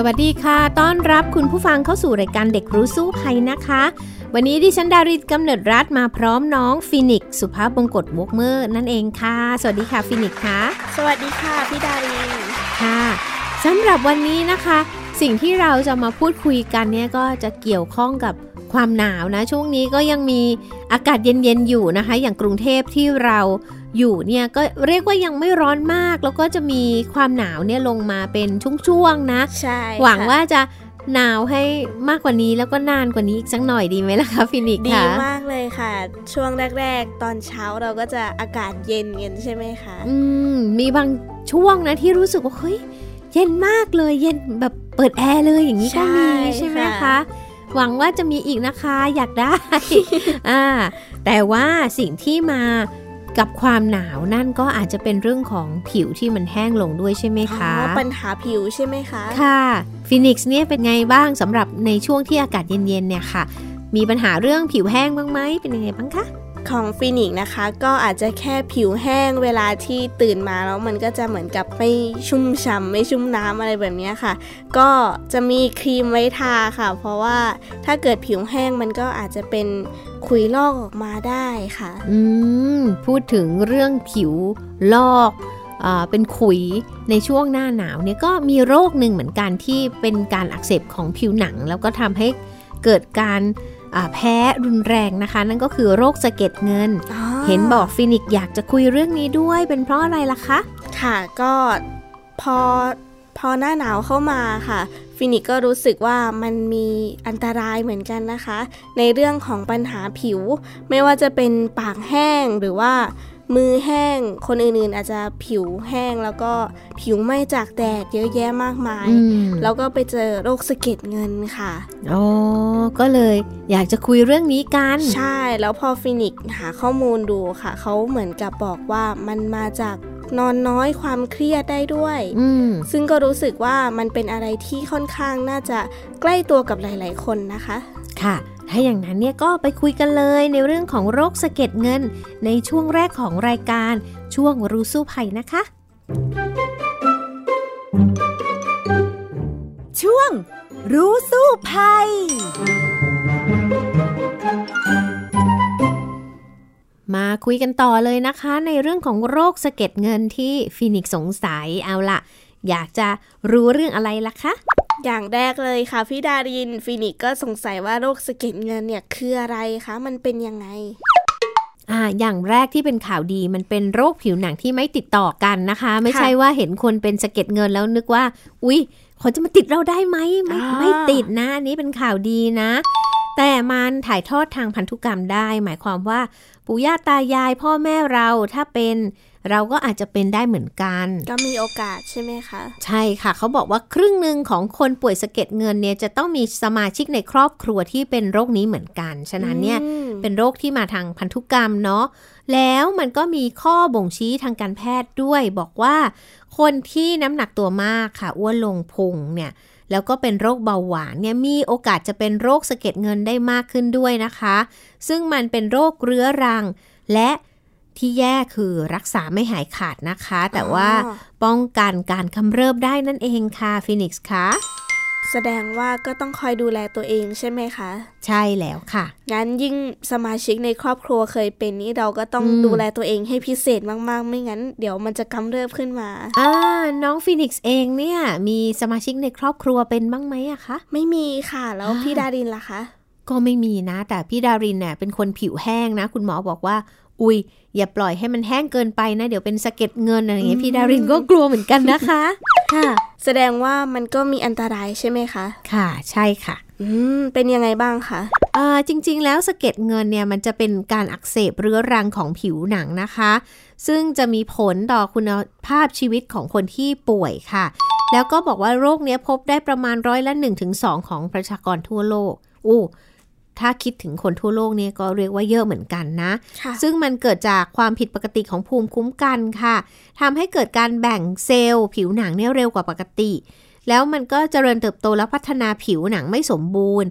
สวัสดีค่ะต้อนรับคุณผู้ฟังเข้าสู่รายการเด็กรู้สู้ภัยนะคะวันนี้ดิฉันดารินกำเนิดรัตน์มาพร้อมน้องฟินิกซ์สุภาพบงกตวอกเมอร์นั่นเองค่ะสวัสดีค่ะฟินิกซ์ค่ะสวัสดีค่ะพี่ดารินค่ะสำหรับวันนี้นะคะสิ่งที่เราจะมาพูดคุยกันเนี่ยก็จะเกี่ยวข้องกับความหนาวนะช่วงนี้ก็ยังมีอากาศเย็นๆอยู่นะคะอย่างกรุงเทพที่เราอยู่เนี่ยก็เรียกว่ายังไม่ร้อนมากแล้วก็จะมีความหนาวเนี่ยลงมาเป็นช่วงๆนะใช่หวังว่าจะหนาวให้มากกว่านี้แล้วก็นานกว่านี้อีกสักหน่อยดีไหมล่ะคะฟินิกซ์ค่ะดีมากเลยค่ะช่วงแรกๆตอนเช้าเราก็จะอากาศเย็นเย็นใช่ไหมคะมีบางช่วงนะที่รู้สึกว่าเฮ้ยเย็นมากเลยเย็นแบบเปิดแอร์เลยอย่างนี้ก็มีใช่ไหมคะหวังว่าจะมีอีกนะคะอยากได้ แต่ว่าสิ่งที่มากับความหนาวนั่นก็อาจจะเป็นเรื่องของผิวที่มันแห้งลงด้วยใช่ไหมคะปัญหาผิวใช่ไหมคะค่ะฟีนิกซ์เนี่ยเป็นไงบ้างสำหรับในช่วงที่อากาศเย็นๆเนี่ยค่ะมีปัญหาเรื่องผิวแห้งบ้างไหมเป็นยังไงบ้างคะของฟีนิกซ์นะคะก็อาจจะแค่ผิวแห้งเวลาที่ตื่นมาแล้วมันก็จะเหมือนกับไม่ชุ่มฉ่ำไม่ชุ่มน้ำอะไรแบบนี้ค่ะก็จะมีครีมไว้ทาค่ะเพราะว่าถ้าเกิดผิวแห้งมันก็อาจจะเป็นขุยลอกออกมาได้ค่ะพูดถึงเรื่องผิวลอกเป็นขุยในช่วงหน้าหนาวเนี่ยก็มีโรคหนึ่งเหมือนกันที่เป็นการอักเสบของผิวหนังแล้วก็ทำให้เกิดการแพ้รุนแรงนะคะนั่นก็คือโรคสะเก็ดเงินเห็นบอกฟินิกซ์อยากจะคุยเรื่องนี้ด้วยเป็นเพราะอะไรล่ะคะค่ะก็พอหน้าหนาวเข้ามาค่ะฟินิกซ์ก็รู้สึกว่ามันมีอันตรายเหมือนกันนะคะในเรื่องของปัญหาผิวไม่ว่าจะเป็นปากแห้งหรือว่ามือแห้งคนอื่นๆอาจจะผิวแห้งแล้วก็ผิวไหม้จากแดดเยอะแยะมากมายแล้วก็ไปเจอโรคสะเก็ดเงินค่ะอ๋อก็เลยอยากจะคุยเรื่องนี้กันใช่แล้วพอฟินิกซ์หาข้อมูลดูค่ะเขาเหมือนกับบอกว่ามันมาจากนอนน้อยความเครียดได้ด้วยซึ่งก็รู้สึกว่ามันเป็นอะไรที่ค่อนข้างน่าจะใกล้ตัวกับหลายๆคนนะคะค่ะถ้าอย่างนั้นเนี่ยก็ไปคุยกันเลยในเรื่องของโรคสะเก็ดเงินในช่วงแรกของรายการช่วงรู้สู้ภัยนะคะช่วงรู้สู้ภัยมาคุยกันต่อเลยนะคะในเรื่องของโรคสะเก็ดเงินที่ฟีนิกซ์สงสัยเอาล่ะอยากจะรู้เรื่องอะไรล่ะคะอย่างแรกเลยค่ะพี่ดารินฟีนิกซ์ก็สงสัยว่าโรคสะเก็ดเงินเนี่ยคืออะไรคะมันเป็นยังไงอย่างแรกที่เป็นข่าวดีมันเป็นโรคผิวหนังที่ไม่ติดต่อกันนะคะไม่ใช่ว่าเห็นคนเป็นสะเก็ดเงินแล้วนึกว่าอุ๊ยเขาจะมาติดเราได้ไหมไม่ติดนะอันนี้เป็นข่าวดีนะแต่มันถ่ายทอดทางพันธุกรรมได้หมายความว่าปู่ย่าตายายพ่อแม่เราถ้าเป็นเราก็อาจจะเป็นได้เหมือนกันก็มีโอกาสใช่ไหมคะใช่ค่ะเขาบอกว่าครึ่งหนึ่งของคนป่วยสะเก็ดเงินเนี่ยจะต้องมีสมาชิกในครอบครัวที่เป็นโรคนี้เหมือนกันฉะนั้นเนี่ยเป็นโรคที่มาทางพันธุกรรมเนาะแล้วมันก็มีข้อบ่งชี้ทางการแพทย์ด้วยบอกว่าคนที่น้ำหนักตัวมากค่ะอ้วนลงพุงเนี่ยแล้วก็เป็นโรคเบาหวานเนี่ยมีโอกาสจะเป็นโรคสะเก็ดเงินได้มากขึ้นด้วยนะคะซึ่งมันเป็นโรคเรื้อรังและที่แย่คือรักษาไม่หายขาดนะคะแต่ว่าป้องกันการกำเริบได้นั่นเองค่ะฟีนิกซ์คะแสดงว่าก็ต้องคอยดูแลตัวเองใช่ไหมคะใช่แล้วค่ะงั้นยิ่งสมาชิกในครอบครัวเคยเป็นนี่เราก็ต้องดูแลตัวเองให้พิเศษมากๆไม่งั้นเดี๋ยวมันจะกำเริบขึ้นมาน้องฟีนิกซ์เองเนี่ยมีสมาชิกในครอบครัวเป็นบ้างไหมอะคะไม่มีค่ะแล้วพี่ดารินล่ะคะก็ไม่มีนะแต่พี่ดารินเนี่ยเป็นคนผิวแห้งนะคุณหมอบอกว่าอุ๊ยอย่าปล่อยให้มันแห้งเกินไปนะเดี๋ยวเป็นสะเก็ดเงินอะไรอย่างเงี้ยพี่ดารินก็กลัวเหมือนกันนะคะค่ะแสดงว่ามันก็มีอันตรายใช่ไหมคะค่ะใช่ค่ะเป็นยังไงบ้างคะจริงๆแล้วสะเก็ดเงินเนี่ยมันจะเป็นการอักเสบเรื้อรังของผิวหนังนะคะซึ่งจะมีผลต่อคุณภาพชีวิตของคนที่ป่วยค่ะ แล้วก็บอกว่าโรคนี้พบได้ประมาณ1%-2%ของประชากรทั่วโลกถ้าคิดถึงคนทั่วโลกเนี่ยก็เรียกว่าเยอะเหมือนกันนะซึ่งมันเกิดจากความผิดปกติของภูมิคุ้มกันค่ะทำให้เกิดการแบ่งเซลล์ผิวหนังเนี่ยเร็วกว่าปกติแล้วมันก็เจริญเติบโตและพัฒนาผิวหนังไม่สมบูรณ์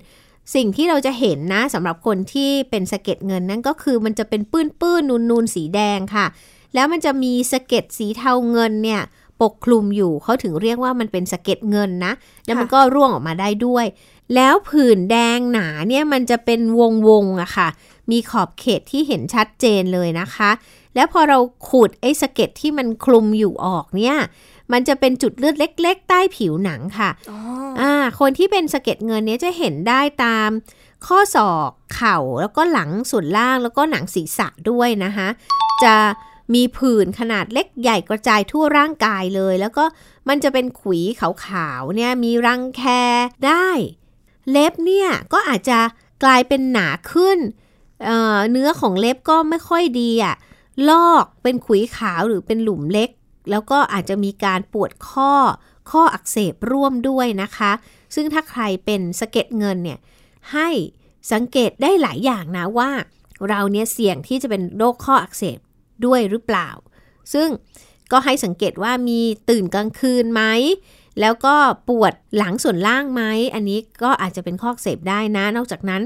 สิ่งที่เราจะเห็นนะสำหรับคนที่เป็นสะเก็ดเงินนั่นก็คือมันจะเป็นปื้นๆนูนๆสีแดงค่ะแล้วมันจะมีสะเก็ดสีเทาเงินเนี่ยปกคลุมอยู่เขาถึงเรียกว่ามันเป็นสะเก็ดเงินนะแล้วมันก็ร่วงออกมาได้ด้วยแล้วผื่นแดงหนาเนี่ยมันจะเป็นวงๆอะค่ะมีขอบเขตที่เห็นชัดเจนเลยนะคะแล้วพอเราขูดไอ้สะเก็ดที่มันคลุมอยู่ออกเนี่ยมันจะเป็นจุดเลือดเล็กๆใต้ผิวหนังค่ะคนที่เป็นสะเก็ดเงินเนี่ยจะเห็นได้ตามข้อศอกเข่าแล้วก็หลังส่วนล่างแล้วก็หนังศีรษะด้วยนะคะจะมีผื่นขนาดเล็กใหญ่กระจายทั่วร่างกายเลยแล้วก็มันจะเป็นขุยขาวๆเนี่ยมีรังแคได้เล็บเนี่ยก็อาจจะกลายเป็นหนาขึ้นเนื้อของเล็บก็ไม่ค่อยดีอ่ะลอกเป็นขุยขาวหรือเป็นหลุมเล็กแล้วก็อาจจะมีการปวดข้ออักเสบร่วมด้วยนะคะซึ่งถ้าใครเป็นสะเก็ดเงินเนี่ยให้สังเกตได้หลายอย่างนะว่าเราเนี่ยเสี่ยงที่จะเป็นโรคข้ออักเสบด้วยหรือเปล่าซึ่งก็ให้สังเกตว่ามีตื่นกลางคืนไหมแล้วก็ปวดหลังส่วนล่างไหมอันนี้ก็อาจจะเป็นข้ออักเสบได้นะนอกจากนั้น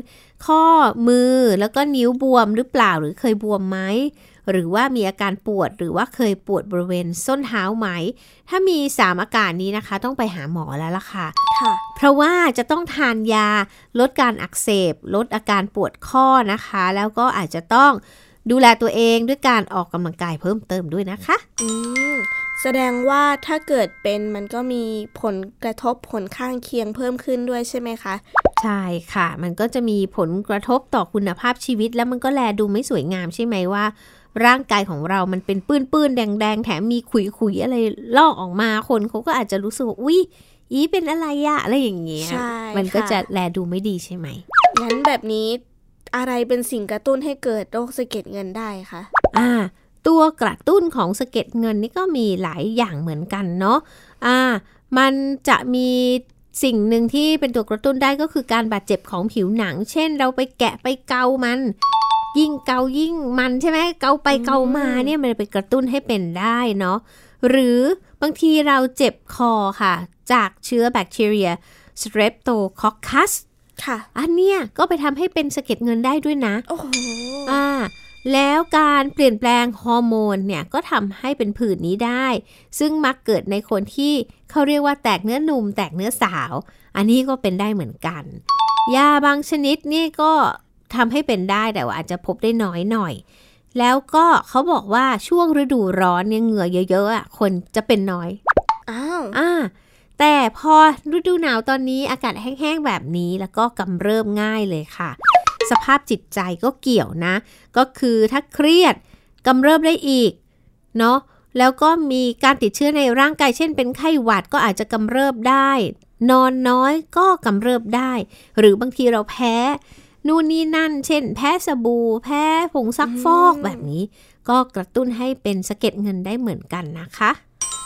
ข้อมือแล้วก็นิ้วบวมหรือเปล่าหรือเคยบวมไหมหรือว่ามีอาการปวดหรือว่าเคยปวดบริเวณส้นเท้าไหมถ้ามี3อาการนี้นะคะต้องไปหาหมอแล้วล่ะค่ะเพราะว่าจะต้องทานยาลดการอักเสบลดอาการปวดข้อนะคะแล้วก็อาจจะต้องดูแลตัวเองด้วยการออกกำลังกายเพิ่มเติมด้วยนะคะแสดงว่าถ้าเกิดเป็นมันก็มีผลกระทบผลข้างเคียงเพิ่มขึ้นด้วยใช่ไหมคะใช่ค่ะมันก็จะมีผลกระทบต่อคุณภาพชีวิตแล้วมันก็แลดูไม่สวยงามใช่ไหมว่าร่างกายของเรามันเป็นปื้นๆแดงๆแถมมีขุยๆอะไรลอกออกมาคนเขาก็อาจจะรู้สึกว่าอุ๊ยเป็นอะไรอะอะไรอย่างเงี้ยมันก็จะแลดูไม่ดีใช่ไหมงั้นแบบนี้อะไรเป็นสิ่งกระตุ้นให้เกิดโรคสะเก็ดเงินได้คะตัวกระตุ้นของสะเก็ดเงินนี่ก็มีหลายอย่างเหมือนกันเนาะมันจะมีสิ่งหนึ่งที่เป็นตัวกระตุ้นได้ก็คือการบาดเจ็บของผิวหนังเช่นเราไปแกะไปเกามันยิ่งเกายิ่งมันใช่ไหมเกาไปเกามาเนี่ยมันไปกระตุ้นให้เป็นได้เนาะหรือบางทีเราเจ็บคอค่ะจากเชื้อแบคทีเรีย Streptococcusอันเนี้ยก็ไปทำให้เป็นสะเก็ดเงินได้ด้วยนะแล้วการเปลี่ยนแปลงฮอร์โมนเนี่ยก็ทำให้เป็นผื่นนี้ได้ซึ่งมักเกิดในคนที่เขาเรียกว่าแตกเนื้อหนุ่มแตกเนื้อสาวอันนี้ก็เป็นได้เหมือนกันยาบางชนิดนี่ก็ทำให้เป็นได้แต่ว่าอาจจะพบได้น้อยหน่อยแล้วก็เขาบอกว่าช่วงฤดูร้อนเนี่ยเหงื่อเยอะๆคนจะเป็นน้อยแต่พอฤดูหนาวตอนนี้อากาศแห้งๆแบบนี้แล้วก็กำเริบง่ายเลยค่ะสภาพจิตใจก็เกี่ยวนะก็คือถ้าเครียดกำเริบได้อีกเนาะแล้วก็มีการติดเชื้อในร่างกายเช่นเป็นไข้หวัดก็อาจจะกำเริบได้นอนน้อยก็กำเริบได้หรือบางทีเราแพ้นู่นนี่นั่นเช่นแพ้สบู่แพ้ผงซักฟอกแบบนี้ก็กระตุ้นให้เป็นสะเก็ดเงินได้เหมือนกันนะคะ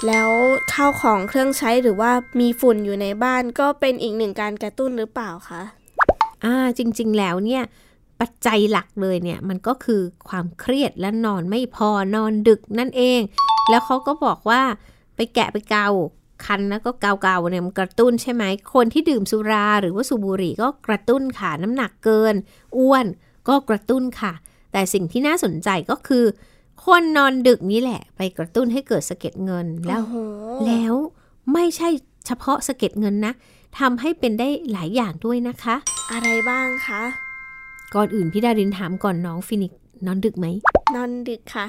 แล้วข้าวของเครื่องใช้หรือว่ามีฝุ่นอยู่ในบ้านก็เป็นอีกหนึ่งการกระตุ้นหรือเปล่าคะจริงๆแล้วเนี่ยปัจจัยหลักเลยเนี่ยมันก็คือความเครียดและนอนไม่พอนอนดึกนั่นเองแล้วเขาก็บอกว่าไปแกะไปเกาคันแล้วก็เกาเนี่ยมันกระตุ้นใช่ไหมคนที่ดื่มสุราหรือว่าสูบบุหรี่ก็กระตุ้นค่ะน้ำหนักเกินอ้วนก็กระตุ้นค่ะแต่สิ่งที่น่าสนใจก็คือคนนอนดึกนี่แหละไปกระตุ้นให้เกิดสะเก็ดเงินแล้วไม่ใช่เฉพาะสะเก็ดเงินนะทำให้เป็นได้หลายอย่างด้วยนะคะอะไรบ้างคะก่อนอื่นพี่ดารินถามก่อนน้องฟินิกนอนดึกไหมนอนดึกค่ะ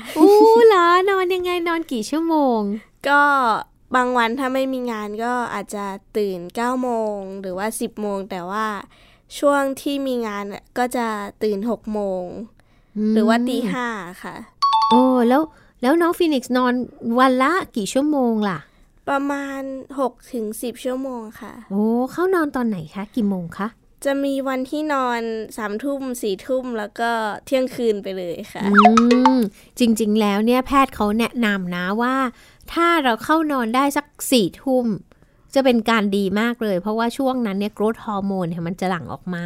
เหรอนอนยังไงนอนกี่ชั่วโมงก็บางวันถ้าไม่มีงานก็อาจจะตื่น 9:00 นหรือว่า 10:00 นแต่ว่าช่วงที่มีงานก็จะตื่น 6:00 นหรือว่า 5:00 นค่ะแล้วน้องฟีนิกซ์นอนวันละกี่ชั่วโมงล่ะประมาณ 6-10 ชั่วโมงค่ะเข้านอนตอนไหนคะกี่โมงคะจะมีวันที่นอน 3:00 น 4:00 นแล้วก็เที่ยงคืนไปเลยค่ะจริงๆแล้วเนี่ยแพทย์เขาแนะนำนะว่าถ้าเราเข้านอนได้สัก 4:00 น จะเป็นการดีมากเลยเพราะว่าช่วงนั้นเนี่ยโกรทฮอร์โมนเนี่ยมันจะหลั่งออกมา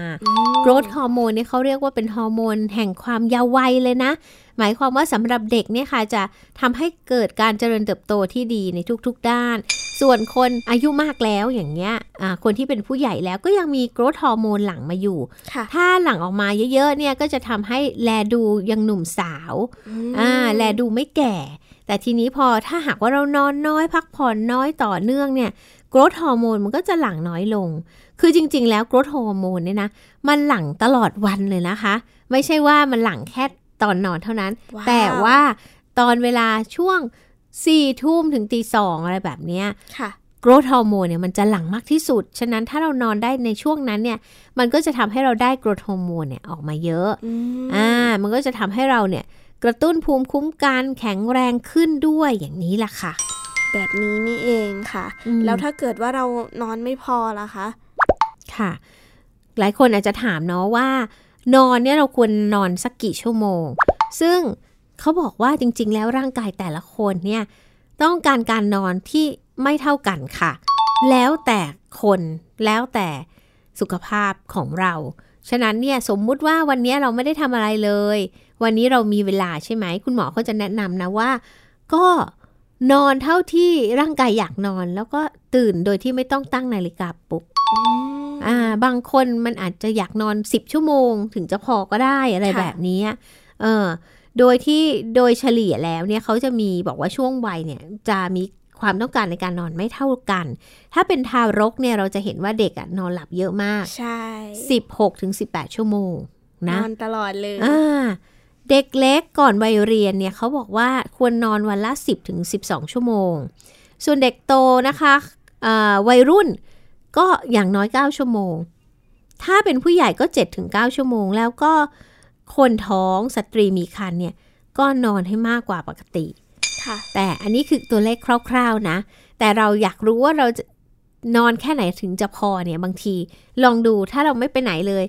โกรทฮอร์โมนเนี่ยเขาเรียกว่าเป็นฮอร์โมนแห่งความเยาว์วัยเลยนะหมายความว่าสำหรับเด็กเนี่ยค่ะจะทำให้เกิดการเจริญเติบโตที่ดีในทุกๆด้านส่วนคนอายุมากแล้วอย่างเงี้ยคนที่เป็นผู้ใหญ่แล้วก็ยังมีโกรทฮอร์โมนหลั่งมาอยู่ถ้าหลั่งออกมาเยอะๆเนี่ยก็จะทำให้แลดูยังหนุ่มสาวแลดูไม่แก่แต่ทีนี้พอถ้าหากว่าเรานอนน้อยพักผ่อนน้อยต่อเนื่องเนี่ยโกรทฮอร์โมนมันก็จะหลั่งน้อยลงคือจริงๆแล้วโกรทฮอร์โมนเนี่ยนะมันหลั่งตลอดวันเลยนะคะไม่ใช่ว่ามันหลั่งแค่ตอนนอนเท่านั้น wow. แต่ว่าตอนเวลาช่วง 4 ทุ่มถึง 2 อะไรแบบเนี้ยโกรทฮอร์โมนเนี่ยมันจะหลั่งมากที่สุดฉะนั้นถ้าเรานอนได้ในช่วงนั้นเนี่ยมันก็จะทำให้เราได้โกรทฮอร์โมนเนี่ยออกมาเยอะ มันก็จะทำให้เราเนี่ยกระตุ้นภูมิคุ้มกันแข็งแรงขึ้นด้วยอย่างนี้ล่ะค่ะแบบนี้นี่เองค่ะแล้วถ้าเกิดว่าเรานอนไม่พอล่ะคะค่ะหลายคนอาจจะถามเนาะว่านอนเนี่ยเราควรนอนสักกี่ชั่วโมงซึ่งเขาบอกว่าจริงๆแล้วร่างกายแต่ละคนเนี่ยต้องการการนอนที่ไม่เท่ากันค่ะแล้วแต่คนแล้วแต่สุขภาพของเราฉะนั้นเนี่ยสมมุติว่าวันนี้เราไม่ได้ทำอะไรเลยวันนี้เรามีเวลาใช่ไหมคุณหมอเขาจะแนะนำนะว่าก็นอนเท่าที่ร่างกายอยากนอนแล้วก็ตื่นโดยที่ไม่ต้องตั้งนาฬิกาปลุกบางคนมันอาจจะอยากนอน10ชั่วโมงถึงจะพอก็ได้อะไรแบบนี้โดยเฉลี่ยแล้วเนี่ยเขาจะมีบอกว่าช่วงวัยเนี่ยจะมีความต้องการในการนอนไม่เท่ากันถ้าเป็นทารกเนี่ยเราจะเห็นว่าเด็กนอนหลับเยอะมากใช่16-18ชั่วโมงนะนอนตลอดเลยเด็กเล็กก่อนวัยเรียนเนี่ยเขาบอกว่าควรนอนวันละ 10-12 ชั่วโมงส่วนเด็กโตนะคะวัยรุ่นก็อย่างน้อย9ชั่วโมงถ้าเป็นผู้ใหญ่ก็ 7-9 ชั่วโมงแล้วก็คนท้องสตรีมีครรภ์เนี่ยก็นอนให้มากกว่าปกติแต่อันนี้คือตัวเลขคร่าวๆนะแต่เราอยากรู้ว่าเราจะนอนแค่ไหนถึงจะพอเนี่ยบางทีลองดูถ้าเราไม่ไปไหนเลย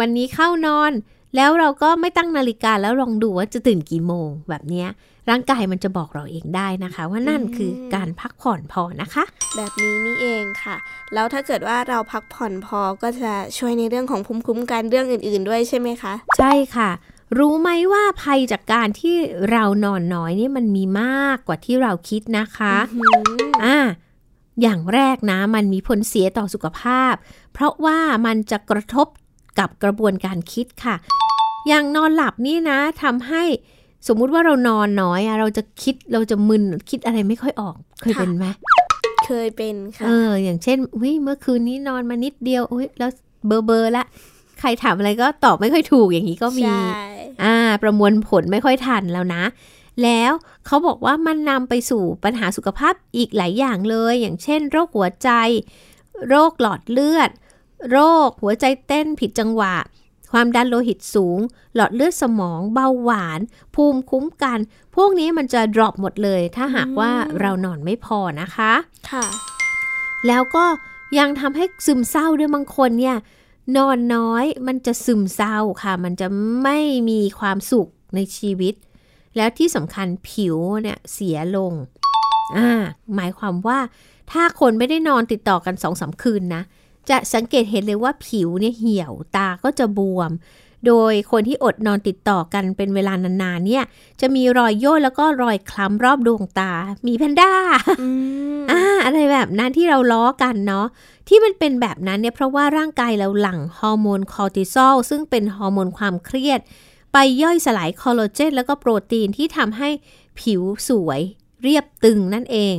วันนี้เข้านอนแล้วเราก็ไม่ตั้งนาฬิกาแล้วลองดูว่าจะตื่นกี่โมงแบบนี้ร่างกายมันจะบอกเราเองได้นะคะว่านั่นคือการพักผ่อนพอนะคะแบบนี้นี่เองค่ะแล้วถ้าเกิดว่าเราพักผ่อนพอก็จะช่วยในเรื่องของภูมิคุ้มกันเรื่องอื่นๆด้วยใช่ไหมคะใช่ค่ะรู้ไหมว่าภัยจากการที่เรานอนน้อยนี่มันมีมากกว่าที่เราคิดนะคะอย่างแรกนะมันมีผลเสียต่อสุขภาพเพราะว่ามันจะกระทบกับกระบวนการคิดค่ะอย่างนอนหลับนี่นะทำให้สมมุติว่าเรานอนน้อยเราจะคิดเราจะมึนคิดอะไรไม่ค่อยออกเคยเป็นไหมเคยเป็นค่ะอย่างเช่นเมื่อคืนนี้นอนมานิดเดียวแล้วเบอร์ละใครถามอะไรก็ตอบไม่ค่อยถูกอย่างนี้ก็มีประมวลผลไม่ค่อยทันแล้วนะแล้วเขาบอกว่ามันนำไปสู่ปัญหาสุขภาพอีกหลายอย่างเลยอย่างเช่นโรคหัวใจโรคหลอดเลือดโรคหัวใจเต้นผิดจังหวะความดันโลหิตสูงหลอดเลือดสมองเบาหวานภูมิคุ้มกันพวกนี้มันจะดรอปหมดเลยถ้าหากว่าเรานอนไม่พอนะคะค่ะแล้วก็ยังทำให้ซึมเศร้าด้วยบางคนเนี่ยนอนน้อยมันจะซึมเศร้าค่ะมันจะไม่มีความสุขในชีวิตแล้วที่สำคัญผิวเนี่ยเสียลงหมายความว่าถ้าคนไม่ได้นอนติดต่อกัน 2-3 คืนนะจะสังเกตเห็นเลยว่าผิวเนี่ยเหี่ยวตาก็จะบวมโดยคนที่อดนอนติดต่อกันเป็นเวลานานๆเนี่ยจะมีรอยย่นแล้วก็รอยคล้ำรอบดวงตามีแพนด้าอะไรแบบนั้นที่เราล้อกันเนาะที่มันเป็นแบบนั้นเนี่ยเพราะว่าร่างกายเราหลั่งฮอร์โมนคอร์ติซอลซึ่งเป็นฮอร์โมนความเครียดไปย่อยสลายคอลลาเจนแล้วก็โปรตีนที่ทำให้ผิวสวยเรียบตึงนั่นเอง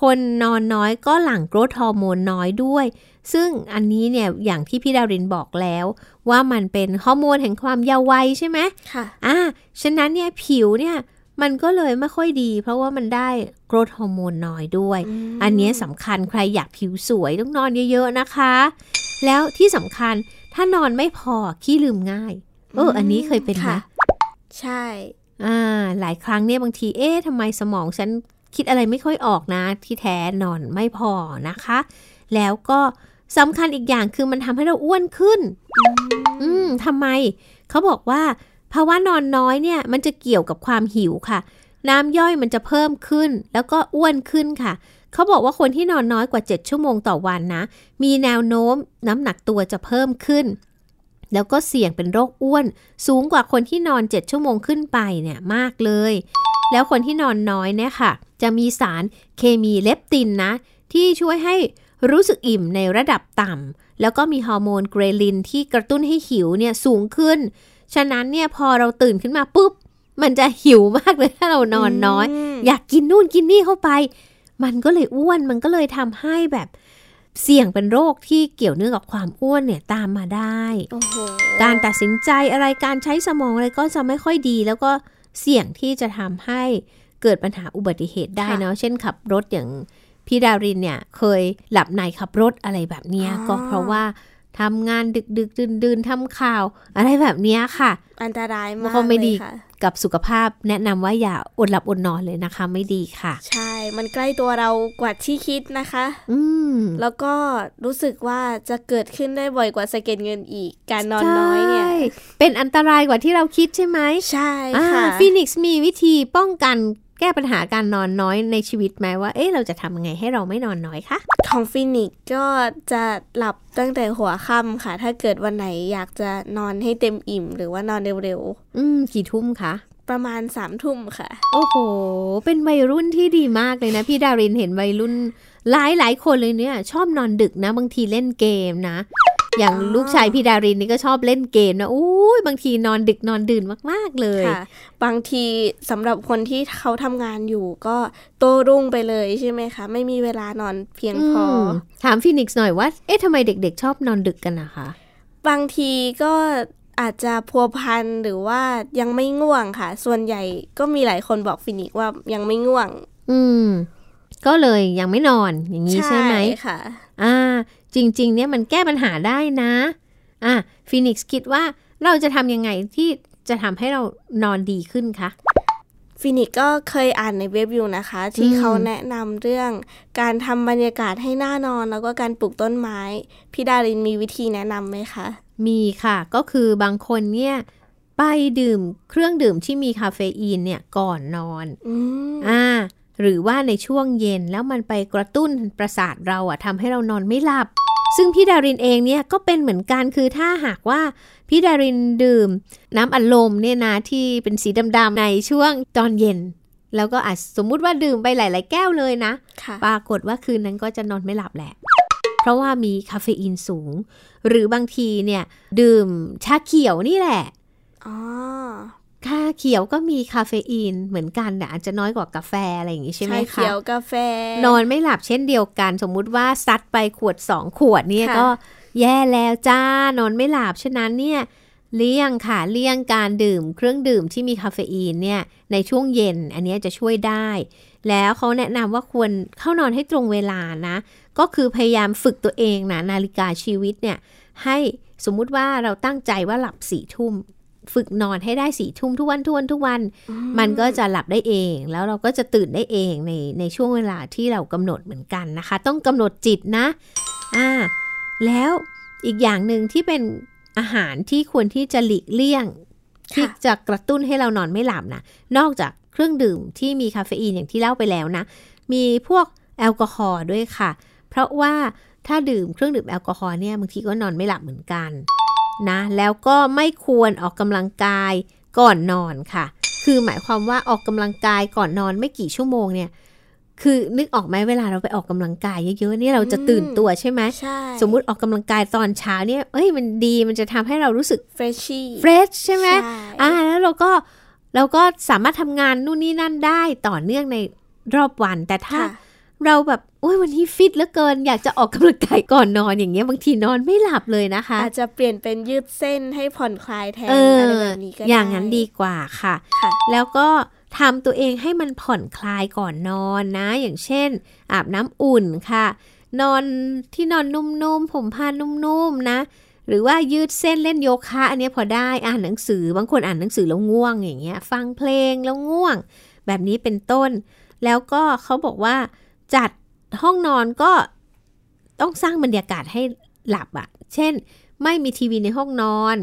คนนอนน้อยก็หลั่งโกรทฮอร์โมนน้อยด้วยซึ่งอันนี้เนี่ยอย่างที่พี่ดาวรินบอกแล้วว่ามันเป็นฮอร์โมนแห่งความเยาว์วัยใช่ไหมค่ะฉะนั้นเนี่ยผิวเนี่ยมันก็เลยไม่ค่อยดีเพราะว่ามันได้โกรทฮอร์โมนน้อยด้วย อันนี้สำคัญใครอยากผิวสวยต้องนอนเยอะๆนะคะแล้วที่สำคัญถ้านอนไม่พอขี้ลืมง่ายอันนี้เคยเป็นไหมใช่หลายครั้งเนี่ยบางทีทำไมสมองฉันคิดอะไรไม่ค่อยออกนะที่แท้นอนไม่พอนะคะแล้วก็สำคัญอีกอย่างคือมันทำให้เราอ้วนขึ้นทำไมเขาบอกว่าภาวะนอนน้อยเนี่ยมันจะเกี่ยวกับความหิวค่ะ น้ำย่อยมันจะเพิ่มขึ้นแล้วก็อ้วนขึ้นค่ะเขาบอกว่าคนที่นอนน้อยกว่า7ชั่วโมงต่อวันนะมีแนวโน้มน้ำหนักตัวจะเพิ่มขึ้นแล้วก็เสี่ยงเป็นโรคอ้วนสูงกว่าคนที่นอน7ชั่วโมงขึ้นไปเนี่ยมากเลยแล้วคนที่นอนน้อยเนี่ยค่ะจะมีสารเคมีเลปตินนะที่ช่วยให้รู้สึกอิ่มในระดับต่ำแล้วก็มีฮอร์โมนเกรลินที่กระตุ้นให้หิวเนี่ยสูงขึ้นฉะนั้นเนี่ยพอเราตื่นขึ้นมาปุ๊บมันจะหิวมากเลยถ้าเรานอนน้อยอยากกินนู่นกินนี่เข้าไปมันก็เลยอ้วนมันก็เลยทำให้แบบเสี่ยงเป็นโรคที่เกี่ยวเนื่องกับความอ้วนเนี่ยตามมาได้การตัดสินใจอะไรการใช้สมองอะไรก็จะไม่ค่อยดีแล้วก็เสี่ยงที่จะทำให้เกิดปัญหาอุบัติเหตุได้เนาะเช่นขับรถอย่างพี่ดารินเนี่ยเคยหลับในขับรถอะไรแบบนี้ก็เพราะว่าทำงานดึกๆดื่นๆทำข่าวอะไรแบบนี้ค่ะอันตรายมากเลยค่ะไม่ดีกับสุขภาพแนะนำว่าอย่าอดหลับอดนอนเลยนะคะไม่ดีค่ะใช่มันใกล้ตัวเรากว่าที่คิดนะคะแล้วก็รู้สึกว่าจะเกิดขึ้นได้บ่อยกว่าสะเก็ดเงินอีกการนอนน้อยเนี่ยเป็นอันตรายกว่าที่เราคิดใช่ไหมใช่ค่ะฟีนิกซ์มีวิธีป้องกันแก้ปัญหาการนอนน้อยในชีวิตไหมว่าเอ๊ะเราจะทำยังไงให้เราไม่นอนน้อยคะของฟินิกก็จะหลับตั้งแต่หัวค่ำค่ะถ้าเกิดวันไหนอยากจะนอนให้เต็มอิ่มหรือว่านอนเร็วๆกี่ทุ่มคะประมาณ 3 ทุ่มค่ะโอ้โหเป็นวัยรุ่นที่ดีมากเลยนะพี่ดารินเห็นวัยรุ่นหลายคนเลยเนี่ยชอบนอนดึกนะบางทีเล่นเกมนะอย่างลูกชายพี่ดารินนี่ก็ชอบเล่นเกมนะอุ้ยบางทีนอนดึกนอนดื่นมากๆเลยค่ะบางทีสำหรับคนที่เขาทำงานอยู่ก็โต้รุ่งไปเลยใช่ไหมคะไม่มีเวลานอนเพียงพอถามฟีนิกซ์หน่อยว่าเอ๊ะทำไมเด็กๆชอบนอนดึกกันนะคะบางทีก็อาจจะพัวพันหรือว่ายังไม่ง่วงค่ะส่วนใหญ่ก็มีหลายคนบอกฟีนิกซ์ว่ายังไม่ง่วงก็เลยยังไม่นอนอย่างนี้ใช่ไหมค่ะจริงๆเนี่ยมันแก้ปัญหาได้นะฟีนิกซ์คิดว่าเราจะทำยังไงที่จะทำให้เรานอนดีขึ้นคะฟีนิกซ์ก็เคยอ่านในเว็บอยู่นะคะที่เขาแนะนำเรื่องการทำบรรยากาศให้น่านอนแล้วก็การปลูกต้นไม้พี่ดารินมีวิธีแนะนำไหมคะมีค่ะก็คือบางคนเนี่ยไปดื่มเครื่องดื่มที่มีคาเฟอีนเนี่ยก่อนนอนหรือว่าในช่วงเย็นแล้วมันไปกระตุ้นประสาทเราทำให้เรานอนไม่หลับซึ่งพี่ดารินเองเนี่ยก็เป็นเหมือนกันคือถ้าหากว่าพี่ดารินดื่มน้ำอัดลมเนี่ยนะที่เป็นสีดำๆในช่วงตอนเย็นแล้วก็อาจสมมุติว่าดื่มไปหลายๆแก้วเลยนะปรากฏว่าคืนนั้นก็จะนอนไม่หลับแหละเพราะว่ามีคาเฟอีนสูงหรือบางทีเนี่ยดื่มชาเขียวนี่แหละชาเขียวก็มีคาเฟอีนเหมือนกันแต่อาจจะน้อยกว่ากาแฟอะไรอย่างนี้ใช่ไหมคะชาเขียวกาแฟนอนไม่หลับเช่นเดียวกันสมมุติว่าซัดไป2 ขวดเนี่ยก็แย่แล้วจ้านอนไม่หลับฉะนั้นเนี่ยเลี่ยงการดื่มเครื่องดื่มที่มีคาเฟอีนเนี่ยในช่วงเย็นอันนี้จะช่วยได้แล้วเขาแนะนำว่าควรเข้านอนให้ตรงเวลานะก็คือพยายามฝึกตัวเองนะนาฬิกาชีวิตเนี่ยให้สมมุติว่าเราตั้งใจว่าหลับ4 ทุ่มฝึกนอนให้ได้4 ทุ่มทุกวันมันก็จะหลับได้เองแล้วเราก็จะตื่นได้เองในช่วงเวลาที่เรากำหนดเหมือนกันนะคะต้องกำหนดจิตนะแล้วอีกอย่างหนึ่งที่เป็นอาหารที่ควรที่จะหลีกเลี่ยงที่จะกระตุ้นให้เรานอนไม่หลับนะนอกจากเครื่องดื่มที่มีคาเฟอีนอย่างที่เล่าไปแล้วนะมีพวกแอลกอฮอล์ด้วยค่ะเพราะว่าถ้าดื่มเครื่องดื่มแอลกอฮอล์เนี่ยบางทีก็นอนไม่หลับเหมือนกันนะแล้วก็ไม่ควรออกกำลังกายก่อนนอนค่ะคือหมายความว่าออกกำลังกายก่อนนอนไม่กี่ชั่วโมงเนี่ยคือนึกออกไหมเวลาเราไปออกกำลังกายเยอะๆนี่เราจะตื่นตัวใช่ไหมสมมุติออกกำลังกายตอนเช้าเนี่ยมันดีมันจะทำให้เรารู้สึกเฟรชใช่ไหมแล้วเราก็สามารถทำงานนู่นนี่นั่นได้ต่อเนื่องในรอบวันแต่ถ้าเราแบบวันนี้ฟิตเหลือเกินอยากจะออกกำลังกายก่อนนอนอย่างเงี้ยบางทีนอนไม่หลับเลยนะคะอาจจะเปลี่ยนเป็นยืดเส้นให้ผ่อนคลายแทนอะไรแบบนี้ก็ได้อย่างนั้นดีกว่าค่ะแล้วก็ทำตัวเองให้มันผ่อนคลายก่อนนอนนะอย่างเช่นอาบน้ำอุ่นค่ะนอนที่นอนนุ่มๆผมผ้านุ่มๆนะหรือว่ายืดเส้นเล่นโยคะอันนี้พอได้อ่านหนังสือบางคนอ่านหนังสือแล้วง่วงอย่างเงี้ยฟังเพลงแล้วง่วงแบบนี้เป็นต้นแล้วก็เขาบอกว่าจัดห้องนอนก็ต้องสร้างบรรยากาศให้หลับเช่น ไม่มีทีวีในห้องนอน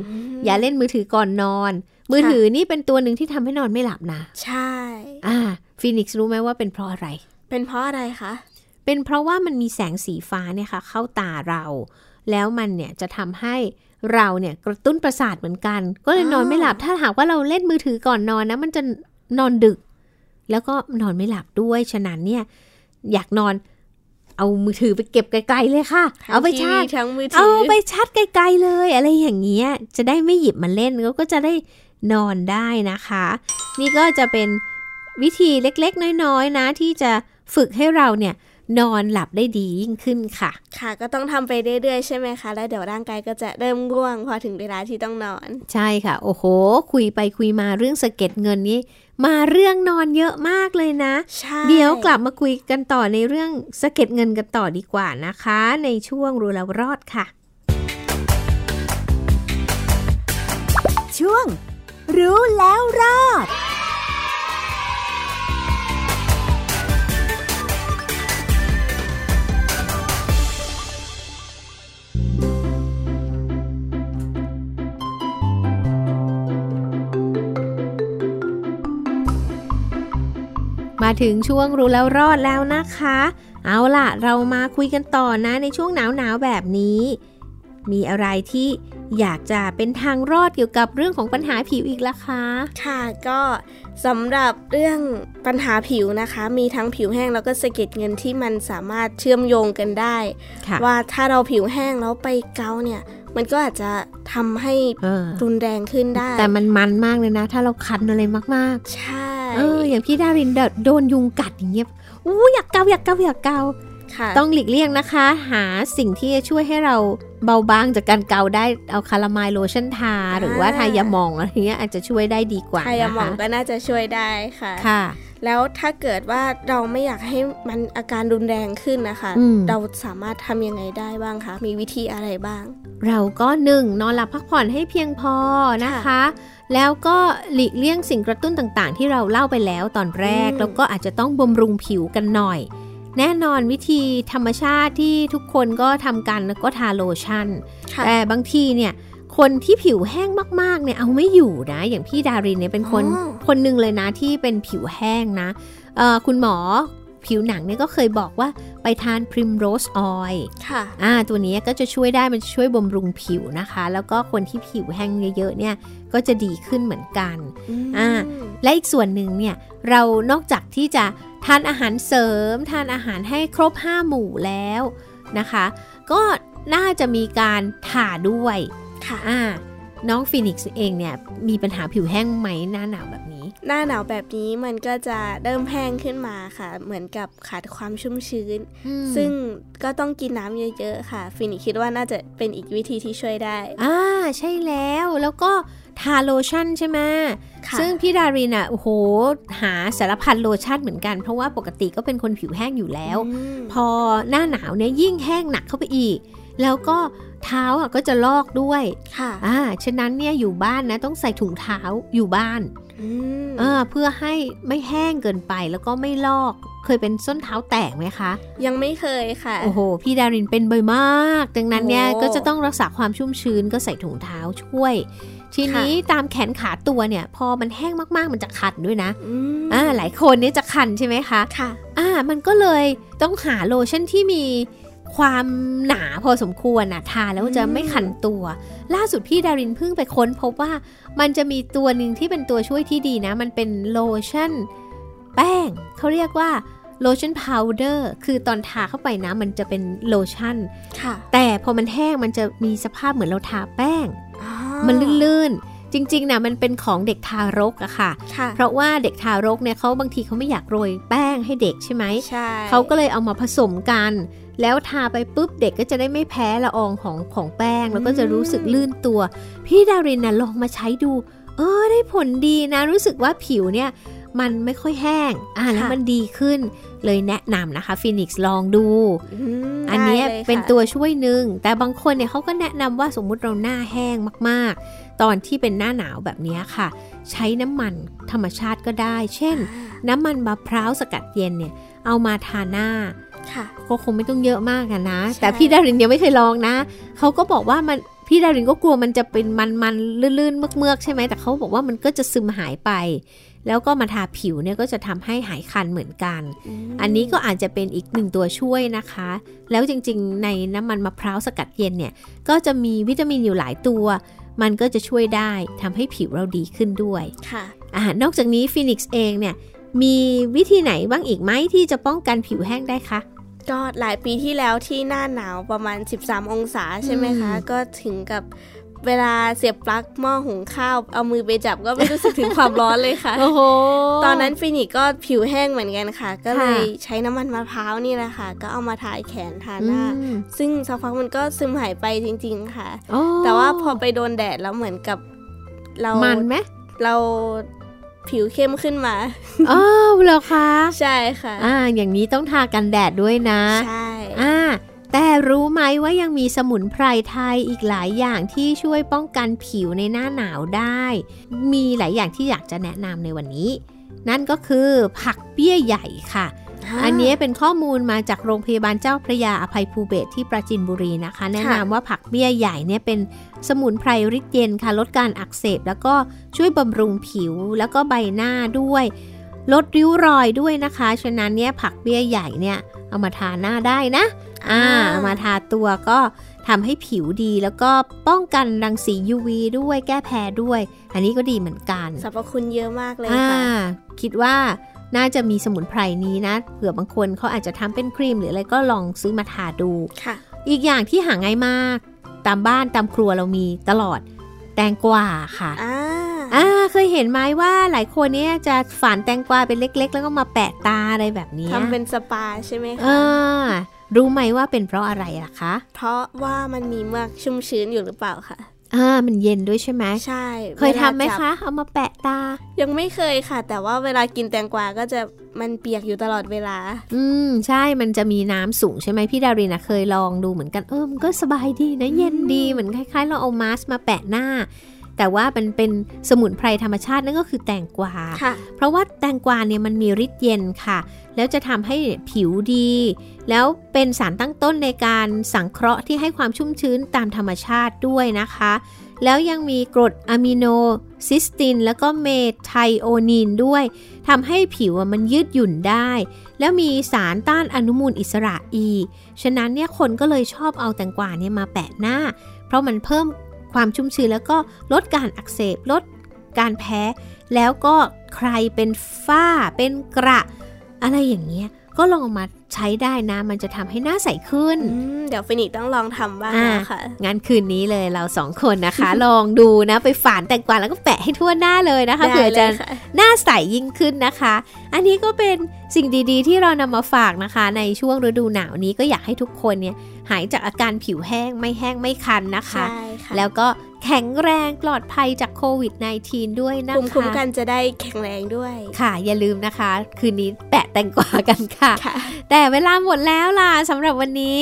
อย่าเล่นมือถือก่อนนอนมือถือนี่เป็นตัวหนึ่งที่ทำให้นอนไม่หลับนะใช่ฟีนิกซ์รู้ไหมว่าเป็นเพราะอะไรเป็นเพราะอะไรคะเป็นเพราะว่ามันมีแสงสีฟ้าเนี่ยค่ะเข้าตาเราแล้วมันเนี่ยจะทำให้เราเนี่ยกระตุ้นประสาทเหมือนกันก็เลยนอนไม่หลับถ้าหากว่าเราเล่นมือถือก่อนนอนนะมันจะนอนดึกแล้วก็นอนไม่หลับด้วยฉะนั้นเนี่ยอยากนอนเอามือถือไปเก็บไกลๆเลยค่ะเอาไปชาร์จเอาไปชาร์จไกลๆเลยอะไรอย่างเงี้ยจะได้ไม่หยิบมาเล่นก็จะได้นอนได้นะคะนี่ก็จะเป็นวิธีเล็กๆน้อยๆนะที่จะฝึกให้เราเนี่ยนอนหลับได้ดียิ่งขึ้นค่ะค่ะก็ต้องทำไปเรื่อยๆใช่ไหมคะแล้วเดี๋ยวร่างกายก็จะเริ่มง่วงพอถึงเวลาที่ต้องนอนใช่ค่ะโอ้โหคุยไปคุยมาเรื่องสะเก็ดเงินนี้มาเรื่องนอนเยอะมากเลยนะเดี๋ยวกลับมาคุยกันต่อในเรื่องสะเก็ดเงินกันต่อดีกว่านะคะในช่วงรู้แล้วรอดค่ะช่วงรู้แล้วรอดมาถึงช่วงรู้แล้วรอดแล้วนะคะเอาล่ะเรามาคุยกันต่อนะในช่วงหนาวๆแบบนี้มีอะไรที่อยากจะเป็นทางรอดเกี่ยวกับเรื่องของปัญหาผิวอีกล่ะคะค่ะก็สำหรับเรื่องปัญหาผิวนะคะมีทั้งผิวแห้งแล้วก็สะเก็ดเงินที่มันสามารถเชื่อมโยงกันได้ว่าถ้าเราผิวแห้งแล้วไปเกาเนี่ยมันก็อาจจะทำให้รุนแรงขึ้นได้แต่มันมากเลยนะถ้าเราคันอะไรมากๆใช่อย่างพี่ดารินโดนยุงกัดอย่างเงี้ยอยากเกาต้องหลีกเลี่ยงนะคะหาสิ่งที่จะช่วยให้เราเบาบางจากการเกาได้เอาคาลามายโลชั่นทาหรือว่าทายาหม่องอะไรเงี้ยอาจจะช่วยได้ดีกว่าทายาหม่องก็น่าจะช่วยได้ค่ะค่ะแล้วถ้าเกิดว่าเราไม่อยากให้มันอาการรุนแรงขึ้นนะคะเราสามารถทำยังไงได้บ้างคะมีวิธีอะไรบ้างเราก็หนึ่งนอนหลับพักผ่อนให้เพียงพอนะคะแล้วก็หลีกเลี่ยงสิ่งกระตุ้นต่างๆที่เราเล่าไปแล้วตอนแรกแล้วก็อาจจะต้องบำรุงผิวกันหน่อยแน่นอนวิธีธรรมชาติที่ทุกคนก็ทำกันก็ทาโลชั่นแต่บางทีเนี่ยคนที่ผิวแห้งมากๆเนี่ยเอาไม่อยู่นะอย่างพี่ดารินเนี่ยเป็นคนหนึ่งเลยนะที่เป็นผิวแห้งนะคุณหมอผิวหนังเนี่ยก็เคยบอกว่าไปทาน Primrose Oil ค่ะตัวนี้ก็จะช่วยได้มันจะช่วยบำรุงผิวนะคะแล้วก็คนที่ผิวแห้งเยอะๆเนี่ยก็จะดีขึ้นเหมือนกันและอีกส่วนหนึ่งเนี่ยเรานอกจากที่จะทานอาหารเสริมทานอาหารให้ครบ5หมู่แล้วนะคะก็น่าจะมีการถ่าด้วยค่ะน้องฟีนิกซ์เองเนี่ยมีปัญหาผิวแห้งไหมหน้าหนาวแบบนี้หน้าหนาวแบบนี้มันก็จะเริ่มแห้งขึ้นมาค่ะเหมือนกับขาดความชุ่มชื้นซึ่งก็ต้องกินน้ำเยอะๆค่ะฟีนิกซ์คิดว่าน่าจะเป็นอีกวิธีที่ช่วยได้ใช่แล้วก็ทาโลชั่นใช่ไหมซึ่งพี่ดารินอ่ะโอ้โหหาสารพัดโลชั่นเหมือนกันเพราะว่าปกติก็เป็นคนผิวแห้งอยู่แล้วพอหน้าหนาวเนี่ยยิ่งแห้งหนักเข้าไปอีกแล้วก็เท้าก็จะลอกด้วยค่ะฉะนั้นเนี่ยอยู่บ้านนะต้องใส่ถุงเท้าอยู่บ้านเพื่อให้ไม่แห้งเกินไปแล้วก็ไม่ลอกเคยเป็นส้นเท้าแตกไหมคะยังไม่เคยค่ะโอ้โหพี่ดารินเป็นบ่อยมากดังนั้นเนี่ยก็จะต้องรักษาความชุ่มชื้นก็ใส่ถุงเท้าช่วยทีนี้ตามแขนขาตัวเนี่ยพอมันแห้งมากๆมันจะคันด้วยนะหลายคนเนี่ยจะคันใช่ไหมคะค่ะมันก็เลยต้องหาโลชั่นที่มีความหนาพอสมควรทาแล้วจะไม่คันตัวล่าสุดพี่ดารินเพิ่งไปค้นพบว่ามันจะมีตัวหนึ่งที่เป็นตัวช่วยที่ดีนะมันเป็นโลชั่นแป้งเขาเรียกว่าโลชั่นพาวเดอร์คือตอนทาเข้าไปนะมันจะเป็นโลชั่นแต่พอมันแห้งมันจะมีสภาพเหมือนเราทาแป้งมันลื่นๆจริงๆนะมันเป็นของเด็กทารกอะค่ะเพราะว่าเด็กทารกเนี่ยเขาบางทีเขาไม่อยากโรยแป้งให้เด็กใช่ไหมเขาก็เลยเอามาผสมกันแล้วทาไปปุ๊บเด็กก็จะได้ไม่แพ้ละอองของแป้งแล้วก็จะรู้สึกลื่นตัวพี่ดารินนะลองมาใช้ดูได้ผลดีนะรู้สึกว่าผิวเนี่ยมันไม่ค่อยแห้งแล้วมันดีขึ้นเลยแนะนำนะคะฟีนิกซ์ลองดูอันนี้เป็นตัวช่วยหนึ่งแต่บางคนเนี่ยเขาก็แนะนำว่าสมมุติเราหน้าแห้งมากๆตอนที่เป็นหน้าหนาวแบบนี้ค่ะใช้น้ำมันธรรมชาติก็ได้เช่นน้ำมันมะพร้าวสกัดเย็นเนี่ยเอามาทาหน้าก็คงไม่ต้องเยอะมากนะแต่พี่ดารินยังไม่เคยลองนะเขาก็บอกว่ามัน ที่ดารินก็กลัวมันจะเป็นมันๆลื่นๆเมือกๆใช่ไหมแต่เขาบอกว่ามันก็จะซึมหายไปแล้วก็มาทาผิวเนี่ยก็จะทำให้หายคันเหมือนกันอันนี้ก็อาจจะเป็นอีกหนึ่งตัวช่วยนะคะแล้วจริงๆในน้ำมันมะพร้าวสกัดเย็นเนี่ยก็จะมีวิตามินอยู่หลายตัวมันก็จะช่วยได้ทำให้ผิวเราดีขึ้นด้วยค่ะนอกจากนี้ฟีนิกซ์เองเนี่ยมีวิธีไหนบ้างอีกไหมที่จะป้องกันผิวแห้งได้คะก็หลายปีที่แล้วที่หน้าหนาวประมาณ13องศาใช่ไหมคะก็ถึงกับเวลาเสียบปลั๊กหม้อหุงข้าวเอามือไปจับก็ไม่รู้สึกถึงความร้อนเลยค่ะ โอ้โหตอนนั้นฟินิกก็ผิวแห้งเหมือนกันค่ะก็เลยใช้น้ำมันมะพร้าวนี่แหละค่ะก็เอามาทาแขนทาหน้าซึ่งสักพักมันก็ซึมหายไปจริงๆค่ะแต่ว่าพอไปโดนแดดแล้วเหมือนกับเรามันไหมเราผิวเข้มขึ้นมาอ้าวเหรอคะใช่ค่ะอย่างนี้ต้องทากันแดดด้วยนะใช่แต่รู้ไหมว่ายังมีสมุนไพรไทยอีกหลายอย่างที่ช่วยป้องกันผิวในหน้าหนาวได้มีหลายอย่างที่อยากจะแนะนำในวันนี้นั่นก็คือผักเบี้ยใหญ่ค่ะอันนี้เป็นข้อมูลมาจากโรงพยาบาลเจ้าพระยาอภัยภูเบศรที่ปราจีนบุรีนะคะแนะนำว่าผักเบี้ยใหญ่เนี่ยเป็นสมุนไพรฤทธิ์เย็นค่ะลดการอักเสบแล้วก็ช่วยบำรุงผิวแล้วก็ใบหน้าด้วยลดริ้วรอยด้วยนะคะฉะนั้นเนี่ยผักเบี้ยใหญ่เนี่ยเอามาทาหน้าได้นะมาทาตัวก็ทำให้ผิวดีแล้วก็ป้องกันรังสี UV ด้วยแก้แพ้ด้วยอันนี้ก็ดีเหมือนกันสรรพคุณเยอะมากเลยค่ะคิดว่าน่าจะมีสมุนไพรนี้นะเผื่อบางคนเขาอาจจะทำเป็นครีมหรืออะไรก็ลองซื้อมาทาดูค่ะอีกอย่างที่หาง่ายมากตามบ้านตามครัวเรามีตลอดแตงกวาค่ะเคยเห็นไหมว่าหลายคนเนี่ยจะฝานแตงกวาเป็นเล็กๆแล้วก็มาแปะตาอะไรแบบนี้ทำเป็นสปาใช่ไหมคะรู้ไหมว่าเป็นเพราะอะไรล่ะคะเพราะว่ามันมีเมือกชุ่มชื้นอยู่หรือเปล่าคะมันเย็นด้วยใช่ไหมใช่เคยทำไหมคะเอามาแปะตายังไม่เคยค่ะแต่ว่าเวลากินแตงกวาก็จะมันเปียกอยู่ตลอดเวลาใช่มันจะมีน้ำสูงใช่ไหมพี่ดารินเคยลองดูเหมือนกันมันก็สบายดีนะเย็นดีเหมือนคล้ายๆเราเอามาสก์มาแปะหน้าแต่ว่ามันเป็นสมุนไพรธรรมชาตินั่นก็คือแตงกวาเพราะว่าแตงกวาเนี่ยมันมีฤทธิ์เย็นค่ะแล้วจะทำให้ผิวดีแล้วเป็นสารตั้งต้นในการสังเคราะห์ที่ให้ความชุ่มชื้นตามธรรมชาติด้วยนะคะแล้วยังมีกรดอะมิโนซิสตินแล้วก็เมไทโอนินด้วยทำให้ผิวมันยืดหยุ่นได้แล้วมีสารต้านอนุมูลอิสระอีฉะนั้นเนี่ยคนก็เลยชอบเอาแตงกวาเนี่ยมาแปะหน้าเพราะมันเพิ่มความชุ่มชื้นแล้วก็ลดการอักเสบลดการแพ้แล้วก็ใครเป็นฝ้าเป็นกระอะไรอย่างเงี้ยก็ลองมาใช้ได้นะมันจะทำให้หน้าใสขึ้นเดี๋ยวฟินิกต้องลองทำบ้างนะคะงานคืนนี้เลยเราสองคนนะคะ ลองดูนะไปฝานแตงกวาแล้วก็แปะให้ทั่วหน้าเลยนะคะเผื่อจะหน้าใสยิ่งขึ้นนะคะอันนี้ก็เป็นสิ่งดีๆที่เรานำมาฝากนะคะในช่วงฤดูหนาวนี้ก็อยากให้ทุกคนเนี่ยหายจากอาการผิวแห้งไม่คันนะคะแล้วก็แข็งแรงปลอดภัยจากโควิด -19 ด้วยนะคะภูมิคุ้มกันจะได้แข็งแรงด้วยค่ะอย่าลืมนะคะคืนนี้แปะแตงกวากันค่ะแต่เวลาหมดแล้วล่ะสำหรับวันนี้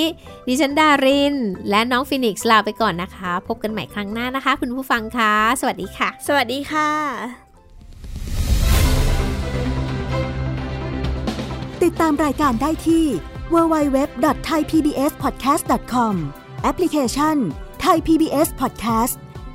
ดิฉันดารินและน้องฟีนิกซ์ลาไปก่อนนะคะพบกันใหม่ครั้งหน้านะคะคุณผู้ฟังคะสวัสดีค่ะสวัสดีค่ะติดตามรายการได้ที่ www.thaipbspodcast.com แอปพลิเคชัน Thai PBS Podcast